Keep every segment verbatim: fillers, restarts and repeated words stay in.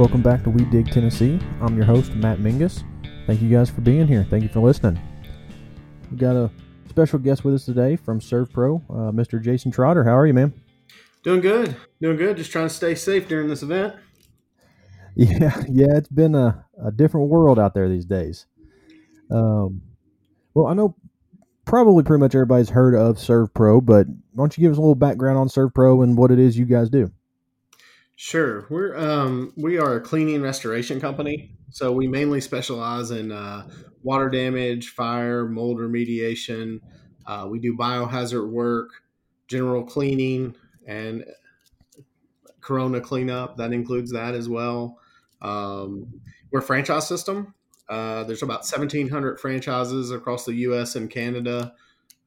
Welcome back to We Dig Tennessee. I'm your host, Matt Mingus. Thank you guys for being here. Thank you for listening. We've got a special guest with us today from Servpro, uh, Mister Jason Trotter. How are you, man? Doing good. Doing good. Just trying to stay safe during this event. Yeah, yeah. It's been a, a different world out there these days. Um, well, I know probably pretty much everybody's heard of Servpro, but why don't you give us a little background on Servpro and what it is you guys do? Sure. We're um, we are a cleaning and restoration company, so we mainly specialize in uh, water damage, fire, mold remediation. Uh, we do biohazard work, general cleaning, and corona cleanup. That includes that as well. Um, we're a franchise system. Uh, there's about seventeen hundred franchises across the U S and Canada.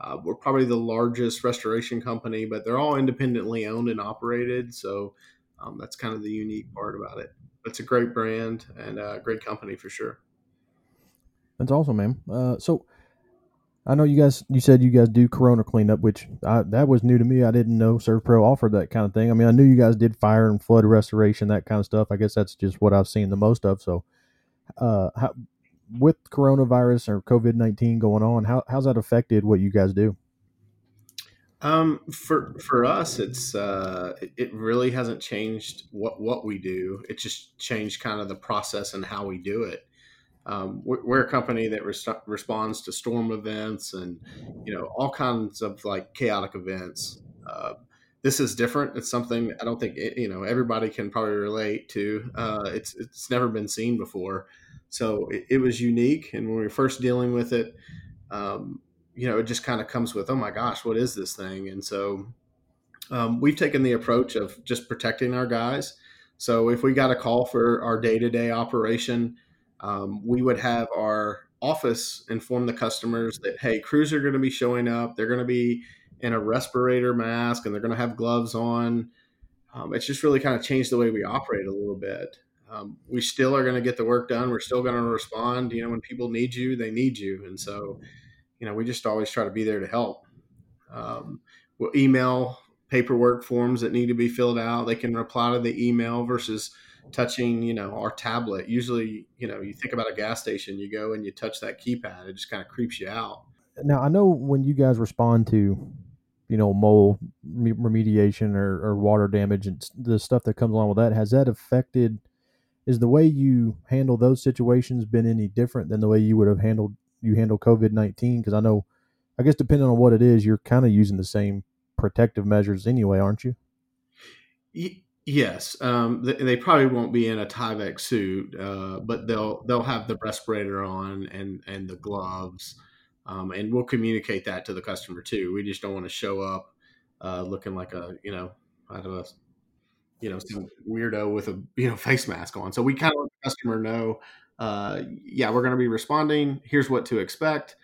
Uh, we're probably the largest restoration company, but they're all independently owned and operated, so Um, that's kind of the unique part about it. It's a great brand and a great company for sure. That's awesome, man. Uh, so I know you guys, you said you guys do Corona cleanup, which I, that was new to me. I didn't know Servpro offered that kind of thing. I mean, I knew you guys did fire and flood restoration, that kind of stuff. I guess that's just what I've seen the most of. So uh, how, with coronavirus or COVID nineteen going on, how, how's that affected what you guys do? Um, for, for us, it's, uh, it really hasn't changed what, what we do. It just changed kind of the process and how we do it. Um, we're, we're a company that res- responds to storm events and, you know, all kinds of like chaotic events. Uh, this is different. It's something I don't think, it, you know, everybody can probably relate to. Uh, it's, it's never been seen before. So it, it was unique. And when we were first dealing with it, um, you know, it just kind of comes with, oh my gosh, what is this thing? And so um, we've taken the approach of just protecting our guys. So if we got a call for our day-to-day operation, um, we would have our office inform the customers that, hey, crews are going to be showing up. They're going to be in a respirator mask and they're going to have gloves on. Um, it's just really kind of changed the way we operate a little bit. Um, we still are going to get the work done. We're still going to respond. You know, when people need you, they need you. And so you know, we just always try to be there to help. Um, we'll email paperwork forms that need to be filled out. They can reply to the email versus touching, you know, our tablet. Usually, you know, you think about a gas station, you go and you touch that keypad. It just kind of creeps you out. Now, I know when you guys respond to, you know, mold remediation or, or water damage and the stuff that comes along with that, has that affected, is the way you handle those situations been any different than the way you would have handled you handle COVID nineteen? Because I know, I guess, depending on what it is, you're kind of using the same protective measures anyway, aren't you? Y- yes. Um, th- they probably won't be in a Tyvek suit, uh, but they'll they'll have the respirator on and, and the gloves. Um, and we'll communicate that to the customer too. We just don't want to show up uh, looking like a, you know, I don't know, you know, some weirdo with a, you know, face mask on. So we kind of let the customer know, Uh, yeah, we're going to be responding. Here's what to expect.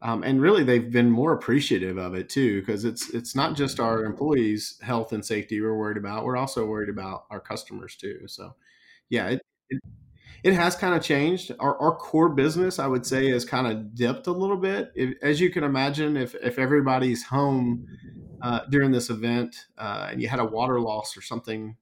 Um, and really, they've been more appreciative of it, too, because it's it's not just our employees' health and safety we're worried about. We're also worried about our customers, too. So, yeah, it it, it has kind of changed. Our, our core business, I would say, has kind of dipped a little bit. If, as you can imagine, if, if everybody's home uh, during this event uh, and you had a water loss or something,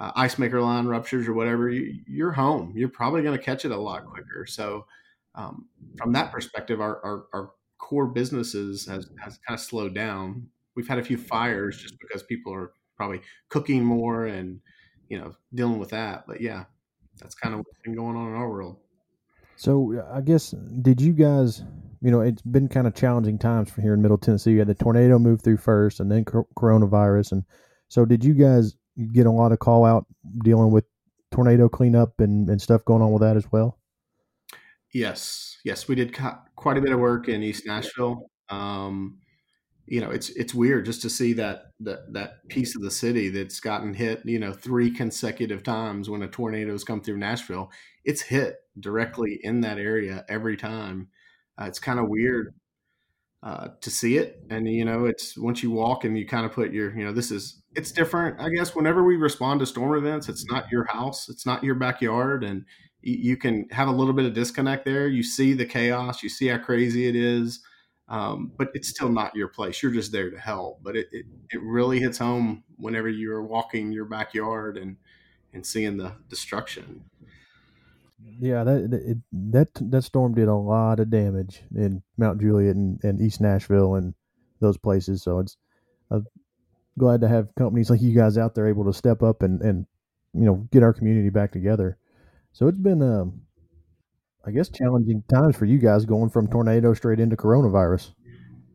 Uh, ice maker line ruptures or whatever, you, you're home. You're probably going to catch it a lot quicker. So um, from that perspective, our, our, our core businesses has, has kind of slowed down. We've had a few fires just because people are probably cooking more and, you know, dealing with that. But yeah, that's kind of what's been going on in our world. So I guess, did you guys, you know, it's been kind of challenging times for here in Middle Tennessee. You had the tornado move through first and then coronavirus. And so did you guys get a lot of call out dealing with tornado cleanup and, and stuff going on with that as well? Yes. Yes. We did co- quite a bit of work in East Nashville. Um, you know, it's, it's weird just to see that, that, that piece of the city that's gotten hit, you know, three consecutive times when a tornado's come through Nashville. It's hit directly in that area every time. Uh, it's kind of weird Uh, to see it. And, you know, it's once you walk and you kind of put your, you know, this is, it's different. I guess whenever we respond to storm events, it's not your house, it's not your backyard. And y- you can have a little bit of disconnect there. You see the chaos, you see how crazy it is. Um, but it's still not your place. You're just there to help. But it, it, it really hits home whenever you're walking your backyard and, and seeing the destruction. Yeah, that it, that that storm did a lot of damage in Mount Juliet and, and East Nashville and those places. So it's I'm glad to have companies like you guys out there able to step up and, and you know, get our community back together. So it's been, um, I guess, challenging times for you guys going from tornado straight into coronavirus.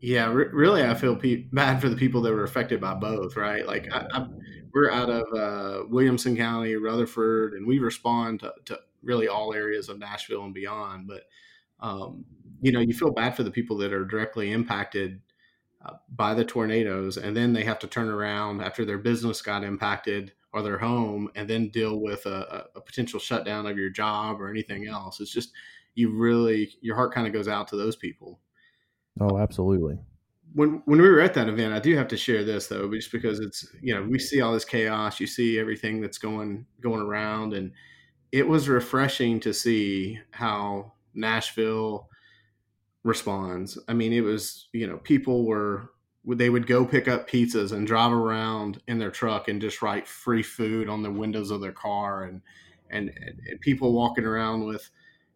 Yeah, re- really, I feel pe- bad for the people that were affected by both, right? Like, I, I, we're out of uh, Williamson County, Rutherford, and we respond to, to really all areas of Nashville and beyond. But, um, you know, you feel bad for the people that are directly impacted uh, by the tornadoes, and then they have to turn around after their business got impacted or their home, and then deal with a, a potential shutdown of your job or anything else. It's just, you really, your heart kind of goes out to those people. Oh, absolutely. When when we were at that event, I do have to share this though, just because it's, you know, we see all this chaos, you see everything that's going going around, and it was refreshing to see how Nashville responds. I mean, it was, you know, people were, they would go pick up pizzas and drive around in their truck and just write free food on the windows of their car, and and, and people walking around with,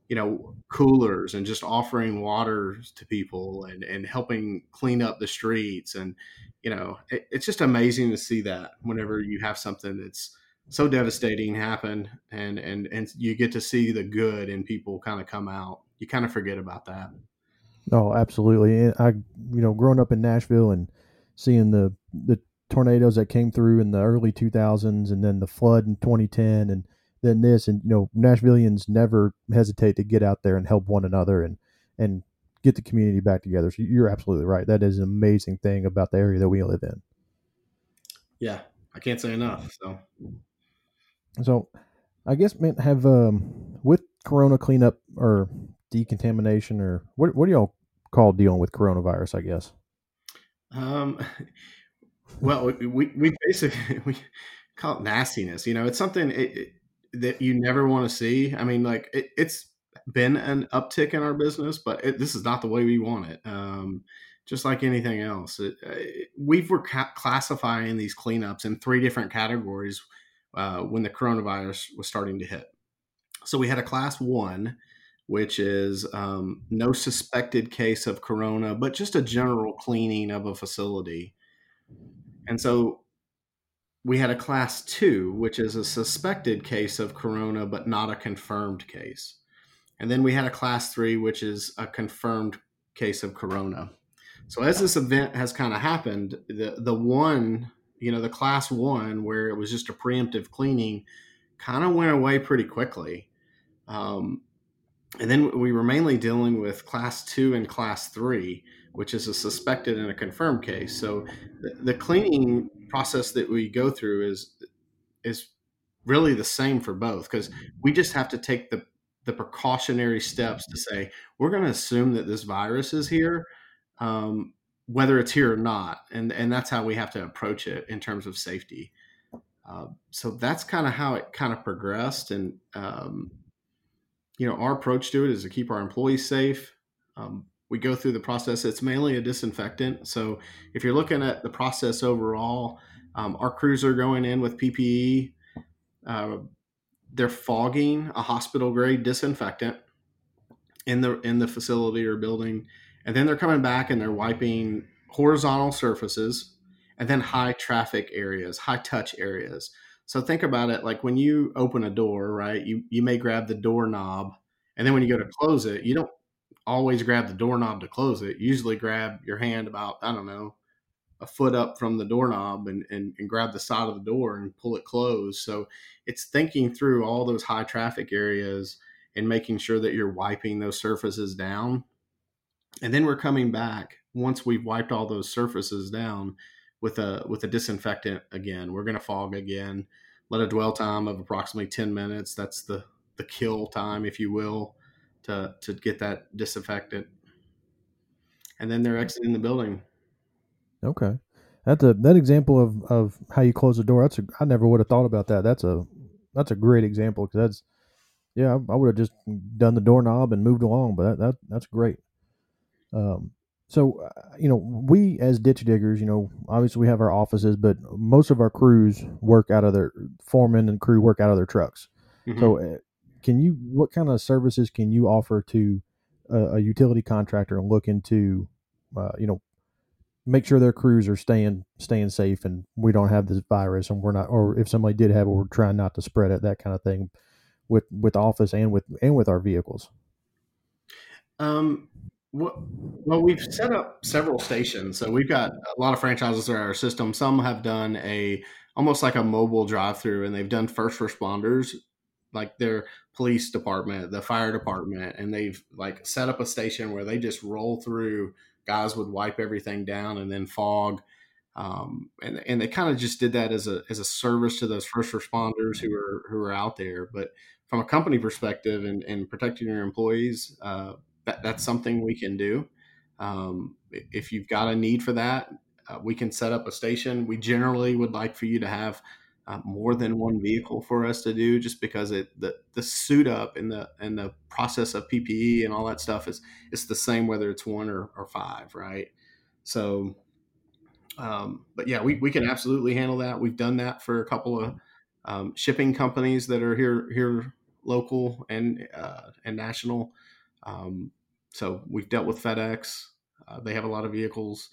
you know, coolers and just offering water to people and, and helping clean up the streets. And, you know, it, it's just amazing to see that whenever you have something that's so devastating happen and, and, and you get to see the good in people kind of come out, you kind of forget about that. Oh, absolutely. And I, you know, growing up in Nashville and seeing the, the tornadoes that came through in the early two thousands and then the flood in twenty ten and than this, and you know, Nashvillians never hesitate to get out there and help one another and and get the community back together. So you're absolutely right. That is an amazing thing about the area that we live in. Yeah, I can't say enough. So, so I guess, man, have um with Corona cleanup or decontamination or what what do y'all call dealing with coronavirus? I guess. Um. Well, we we basically we call it nastiness. You know, it's something. It, it, that you never want to see. I mean, like it, it's been an uptick in our business, but it, this is not the way we want it. Um, just like anything else, it, it, we were ca- classifying these cleanups in three different categories uh, when the coronavirus was starting to hit. So we had a class one, which is um, no suspected case of corona, but just a general cleaning of a facility. And so we had a class two, which is a suspected case of corona, but not a confirmed case. And then we had a class three, which is a confirmed case of corona. So as this event has kind of happened, the, the one, you know, the class one where it was just a preemptive cleaning kind of went away pretty quickly. Um, and then we were mainly dealing with class two and class three, which is a suspected and a confirmed case. So the, the cleaning process that we go through is is really the same for both, because we just have to take the the precautionary steps to say we're going to assume that this virus is here, um, whether it's here or not, and and that's how we have to approach it in terms of safety. Uh, so that's kind of how it kind of progressed, and um, you know, our approach to it is to keep our employees safe. Um, We go through the process. It's mainly a disinfectant. So if you're looking at the process overall, um, our crews are going in with P P E. Uh, they're fogging a hospital grade disinfectant in the in the facility or building, and then they're coming back and they're wiping horizontal surfaces and then high traffic areas, high touch areas. So think about it like when you open a door, right? You you may grab the doorknob, and then when you go to close it, you don't always grab the doorknob to close it. Usually grab your hand about, I don't know, a foot up from the doorknob and, and, and grab the side of the door and pull it closed. So it's thinking through all those high traffic areas and making sure that you're wiping those surfaces down. And then we're coming back once we've wiped all those surfaces down with a, with a disinfectant again. We're going to fog again, let a dwell time of approximately ten minutes. That's the, the kill time, if you will, to to get that disinfectant, and then they're exiting the building. Okay. That's a, that example of, of how you close the door. That's a, I never would have thought about that. That's a, that's a great example. Cause that's, yeah, I, I would have just done the doorknob and moved along, but that, that that's great. Um, So, uh, you know, we as ditch diggers, you know, obviously we have our offices, but most of our crews work out of their foremen and crew work out of their trucks. Mm-hmm. So uh, can you, what kind of services can you offer to a, a utility contractor and look into, uh, you know, make sure their crews are staying, staying safe and we don't have this virus and we're not, or if somebody did have it, we're trying not to spread it, that kind of thing with, with the office and with, and with our vehicles. Um, Well, we've set up several stations. So we've got a lot of franchises throughout our system. Some have done a almost like a mobile drive-through, and they've done first responders, like their police department, the fire department, and they've like set up a station where they just roll through. Guys would wipe everything down and then fog, um, and and they kind of just did that as a as a service to those first responders who are who are out there. But from a company perspective and and protecting your employees. Uh, That, that's something we can do. Um, if you've got a need for that, uh, we can set up a station. We generally would like for you to have uh, more than one vehicle for us to do, just because it the the suit up and the and the process of P P E and all that stuff is it's the same whether it's one or, or five, right? So, um, but yeah, we we can absolutely handle that. We've done that for a couple of um, shipping companies that are here here local and uh, and national. Um, So we've dealt with FedEx. Uh, they have a lot of vehicles.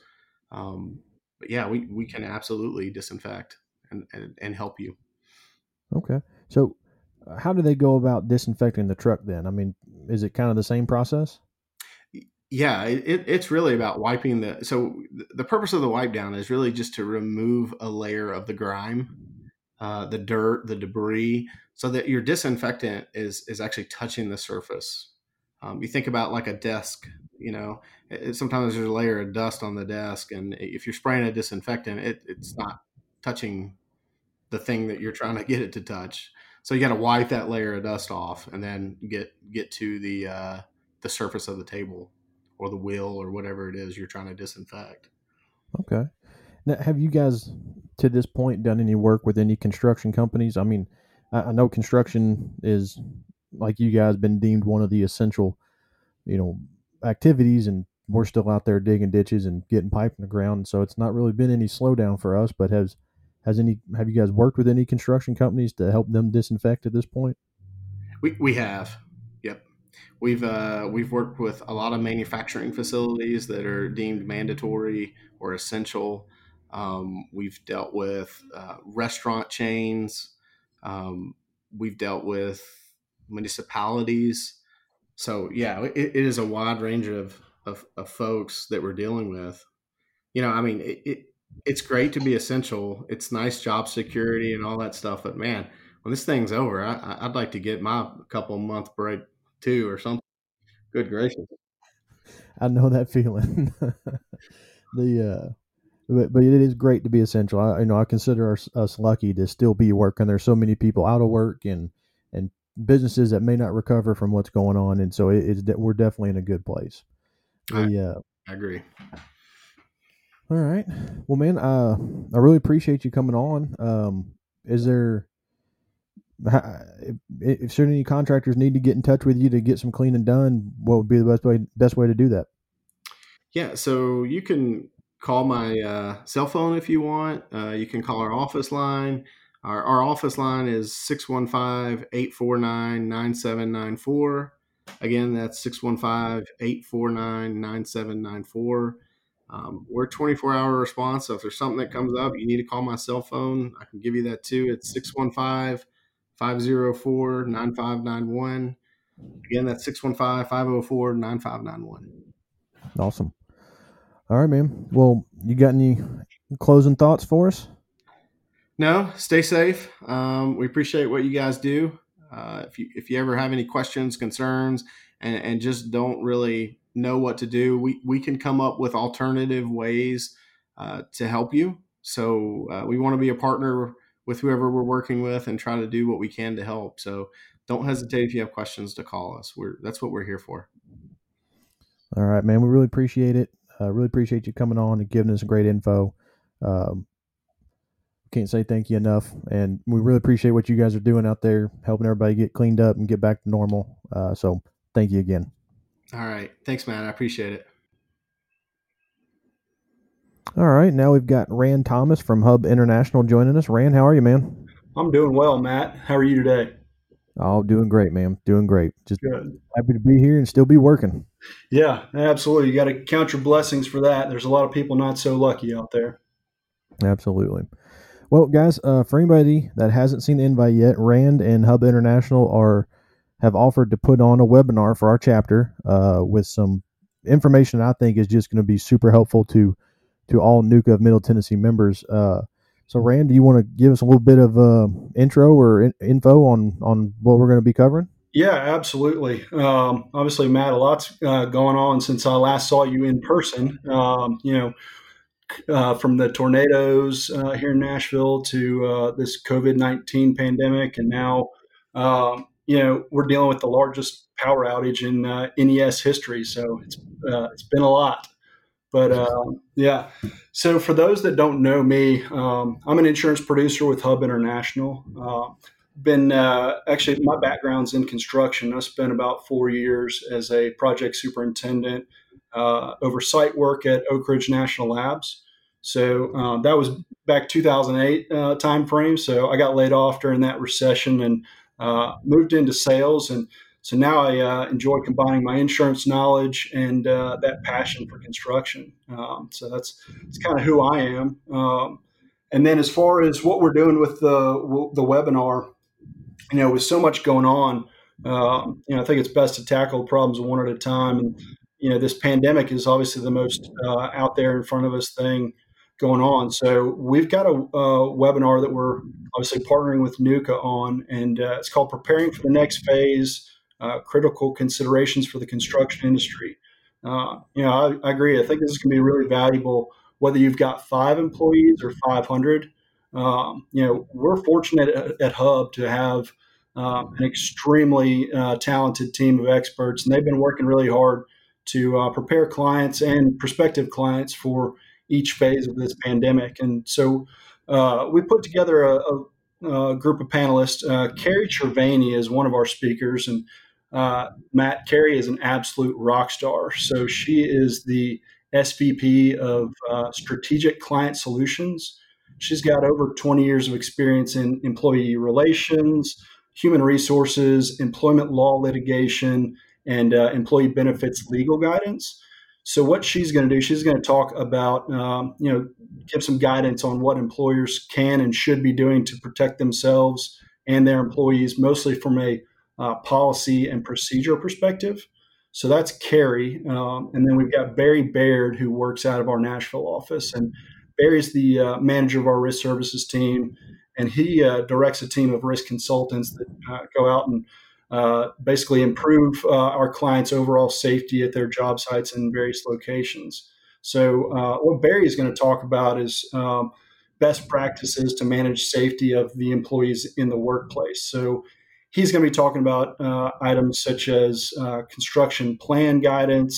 Um, but yeah, we, we can absolutely disinfect and, and, and help you. Okay. So how do they go about disinfecting the truck then? I mean, is it kind of the same process? Yeah, it, it's really about wiping the, so the purpose of the wipe down is really just to remove a layer of the grime, uh, the dirt, the debris, so that your disinfectant is, is actually touching the surface. Um, you think about like a desk, you know, it, sometimes there's a layer of dust on the desk. And if you're spraying a disinfectant, it, it's not touching the thing that you're trying to get it to touch. So you got to wipe that layer of dust off and then get get to the uh, the surface of the table or the wheel or whatever it is you're trying to disinfect. Okay. Now, have you guys to this point done any work with any construction companies? I mean, I, I know construction is... like you guys been deemed one of the essential, you know, activities, and we're still out there digging ditches and getting pipe in the ground. So it's not really been any slowdown for us, but has, has any, have you guys worked with any construction companies to help them disinfect at this point? We, we have, yep. We've, uh, we've worked with a lot of manufacturing facilities that are deemed mandatory or essential. Um, we've dealt with, uh, restaurant chains. Um, we've dealt with, municipalities. So yeah, it, it is a wide range of, of, of folks that we're dealing with. You know, I mean, it, it it's great to be essential. It's nice job security and all that stuff. But man, when this thing's over, I, I'd like to get my couple month break too or something. Good gracious. I know that feeling. the, uh, But, but it is great to be essential. I, you know, I consider us, us lucky to still be working. There's so many people out of work and, and, businesses that may not recover from what's going on. And so it, it's that we're definitely in a good place. I, we, uh, I agree. All right. Well, man, uh, I really appreciate you coming on. Um, is there, if, if certain any contractors need to get in touch with you to get some cleaning done, what would be the best way, best way to do that? Yeah. So you can call my, uh, cell phone if you want, uh, you can call our office line. Our, our office line is six one five, eight four nine, nine seven nine four. Again, that's six one five, eight four nine, nine seven nine four. Um, we're twenty-four hour response. So if there's something that comes up, you need to call my cell phone. I can give you that too. It's six one five, five oh four, nine five nine one. Again, that's six one five, five oh four, nine five nine one. Awesome. All right, man. Well, you got any closing thoughts for us? No, stay safe. Um, we appreciate what you guys do. Uh, if you if you ever have any questions, concerns, and, and just don't really know what to do, we, we can come up with alternative ways uh, to help you. So uh, we want to be a partner with whoever we're working with and try to do what we can to help. So don't hesitate if you have questions to call us. We're that's what we're here for. All right, man. We really appreciate it. I uh, really appreciate you coming on and giving us great info. Um, Can't say thank you enough, and we really appreciate what you guys are doing out there, helping everybody get cleaned up and get back to normal. Uh, so thank you again. All right. Thanks, Matt. I appreciate it. All right, now we've got Rand Thomas from Hub International joining us. Rand, how are you, man? I'm doing well, Matt. How are you today? Oh, doing great, man. Doing great. Just Good. Happy to be here and still be working. Yeah, absolutely. You got to count your blessings for that. There's a lot of people not so lucky out there. Absolutely. Well, guys, uh, for anybody that hasn't seen the invite yet, Rand and Hub International are have offered to put on a webinar for our chapter uh, with some information I think is just going to be super helpful to to all NUCA of Middle Tennessee members. Uh, so, Rand, do you want to give us a little bit of uh, intro or in- info on, on what we're going to be covering? Yeah, absolutely. Um, obviously, Matt, a lot's uh, going on since I last saw you in person. Um, you know, Uh, from the tornadoes uh, here in Nashville to uh, this COVID nineteen pandemic. And now, uh, you know, we're dealing with the largest power outage in uh, N E S history. So it's uh, it's been a lot. But uh, yeah, so for those that don't know me, um, I'm an insurance producer with Hub International. Uh, been uh, actually, my background's in construction. I spent about four years as a project superintendent. Uh, oversight work at Oak Ridge National Labs. So uh, that was back two thousand eight uh, timeframe. So I got laid off during that recession and uh, moved into sales. And so now I uh, enjoy combining my insurance knowledge and uh, that passion for construction. Um, so that's, that's kind of who I am. Um, and then as far as what we're doing with the, the webinar, you know, with so much going on, uh, you know, I think it's best to tackle problems one at a time. And you know, this pandemic is obviously the most uh, out there in front of us thing going on. So we've got a, a webinar that we're obviously partnering with NUCA on, and uh, it's called Preparing for the Next Phase, uh, Critical Considerations for the Construction Industry. Uh, you know, I, I agree. I think this is going to be really valuable, whether you've got five employees or five hundred. Um, you know, we're fortunate at, at Hub to have uh, an extremely uh, talented team of experts, and they've been working really hard to uh, prepare clients and prospective clients for each phase of this pandemic. And so uh, we put together a, a, a group of panelists. Uh, Carrie Trevaney is one of our speakers, and uh, Matt, Carrie is an absolute rock star. So she is the S V P of uh, Strategic Client Solutions. She's got over twenty years of experience in employee relations, human resources, employment law litigation, and uh, employee benefits legal guidance. So what she's going to do, she's going to talk about, um, you know, give some guidance on what employers can and should be doing to protect themselves and their employees, mostly from a uh, policy and procedure perspective. So that's Carrie. Um, and then we've got Barry Baird, who works out of our Nashville office. And Barry's the uh, manager of our risk services team, and he uh, directs a team of risk consultants that uh, go out and Uh, basically improve uh, our clients' overall safety at their job sites in various locations. So uh, what Barry is going to talk about is um, best practices to manage safety of the employees in the workplace. So he's going to be talking about uh, items such as uh, construction plan guidance,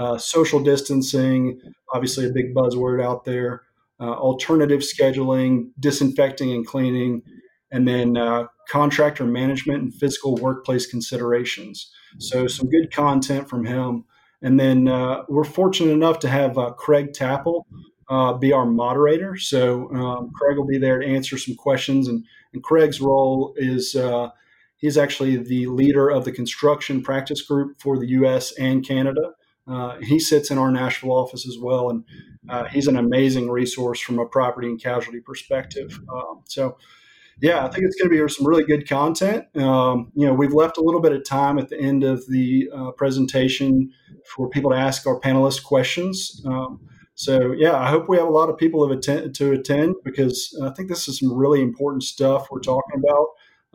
uh, social distancing, obviously a big buzzword out there, uh, alternative scheduling, disinfecting and cleaning, and then uh, contractor management and physical workplace considerations. So some good content from him. And then uh, we're fortunate enough to have uh, Craig Tappel uh, be our moderator. So um, Craig will be there to answer some questions. And, and Craig's role is uh, he's actually the leader of the construction practice group for the U S and Canada. Uh, he sits in our Nashville office as well, and uh, he's an amazing resource from a property and casualty perspective. Um, so. Yeah, I think it's going to be some really good content. Um, you know, we've left a little bit of time at the end of the uh, presentation for people to ask our panelists questions. Um, so, yeah, I hope we have a lot of people to attend, to attend because I think this is some really important stuff we're talking about.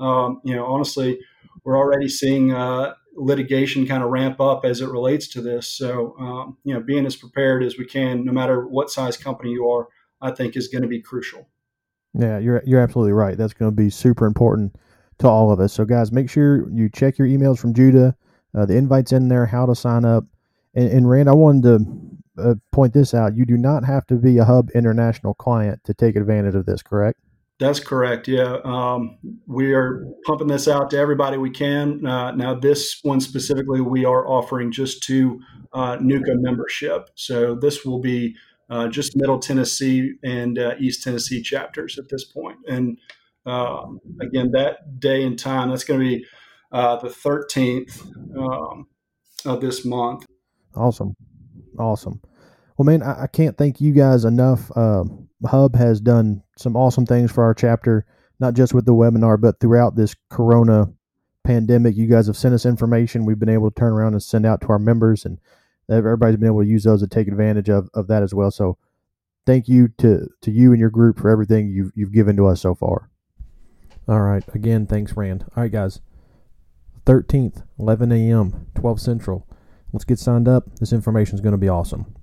Um, you know, honestly, we're already seeing uh, litigation kind of ramp up as it relates to this. So, um, you know, being as prepared as we can, no matter what size company you are, I think is going to be crucial. Yeah, you're you're absolutely right. That's going to be super important to all of us. So, guys, make sure you check your emails from Judah. Uh, the invite's in there, how to sign up. And, and Rand, I wanted to uh, point this out. You do not have to be a Hub International client to take advantage of this, correct? That's correct, yeah. Um, we are pumping this out to everybody we can. Uh, now, this one specifically, we are offering just to uh, NUCA membership. So this will be uh, just Middle Tennessee and uh, East Tennessee chapters at this point. And um, again, that day and time, that's going to be uh, the thirteenth um, of this month. Awesome. Awesome. Well, man, I, I can't thank you guys enough. Uh, Hub has done some awesome things for our chapter, not just with the webinar, but throughout this Corona pandemic. You guys have sent us information we've been able to turn around and send out to our members, and everybody's been able to use those and take advantage of, of that as well. So thank you to, to you and your group for everything you've, you've given to us so far. All right. Again, thanks, Rand. All right, guys. thirteenth, eleven a.m., twelve Central. Let's get signed up. This information is going to be awesome.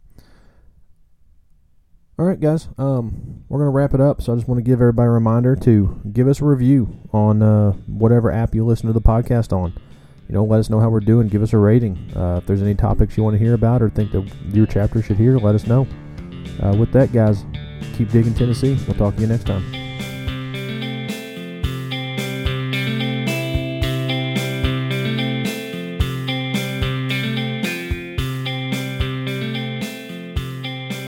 All right, guys, um, we're going to wrap it up. So I just want to give everybody a reminder to give us a review on uh, whatever app you listen to the podcast on. You know, let us know how we're doing. Give us a rating. Uh, if there's any topics you want to hear about or think that your chapter should hear, let us know. Uh, with that, guys, keep digging Tennessee. We'll talk to you next time.